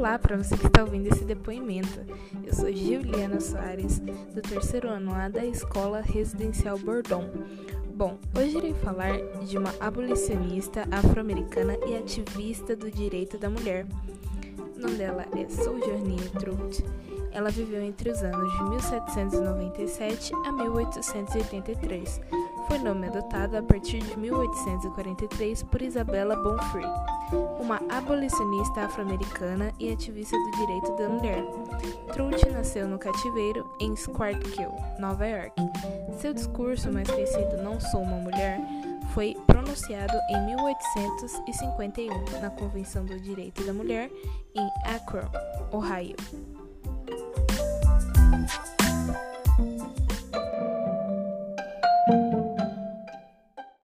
Olá para você que está ouvindo esse depoimento. Eu sou Juliana Soares, do terceiro ano A da Escola Residencial Bordon. Bom, hoje irei falar de uma abolicionista afro-americana e ativista do direito da mulher. O nome dela é Sojourner Truth. Ela viveu entre os anos de 1797 a 1883. Foi nome adotado a partir de 1843 por Isabella Baumfree, uma abolicionista afro-americana e ativista do direito da mulher. Truth nasceu no cativeiro em Swartekill, Nova York. Seu discurso mais conhecido, Não Sou Uma Mulher, foi pronunciado em 1851 na Convenção do Direito da Mulher em Akron, Ohio.